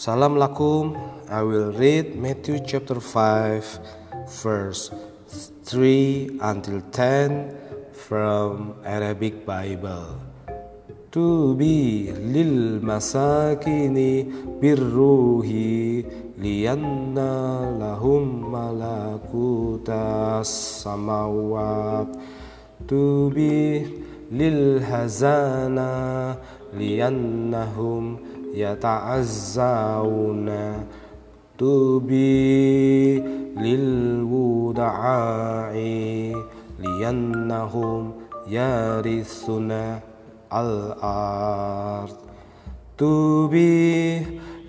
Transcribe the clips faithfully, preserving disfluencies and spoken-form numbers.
Assalamualaikum. I will read Matthew chapter five verse three until ten from Arabic Bible. Tubi lil masakini birruhi liyanna lahum malakutas samawat. Tubi lil hazana liyannahum yata'azzawna. Tubi lil wuda'i liyannahum yarithuna al-ard. Tubi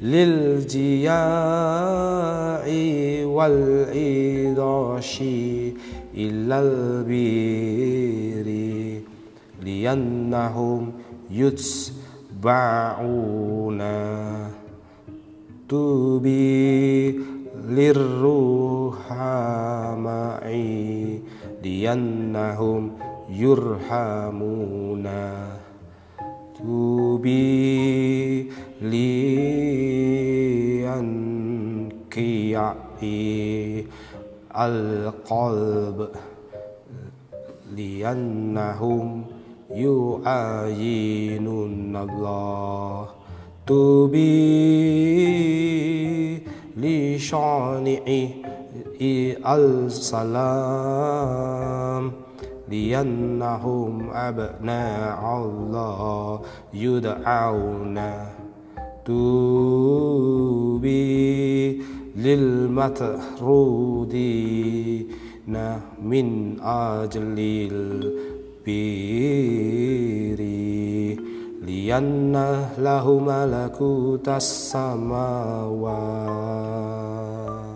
lil jiya'i wal idashi illal biri liyannahum yutsba'una. Tubi lirruhama'i liyannahum yurhamuna. Tubi liyankiya'i al-qalb liyannahum yu'ayinunallah. Tubi lishani'i al-salam liyannahum abna Allah yud'auna. Tubi lil matrudina min ajlil biri liyannah lahum malakutas samawat.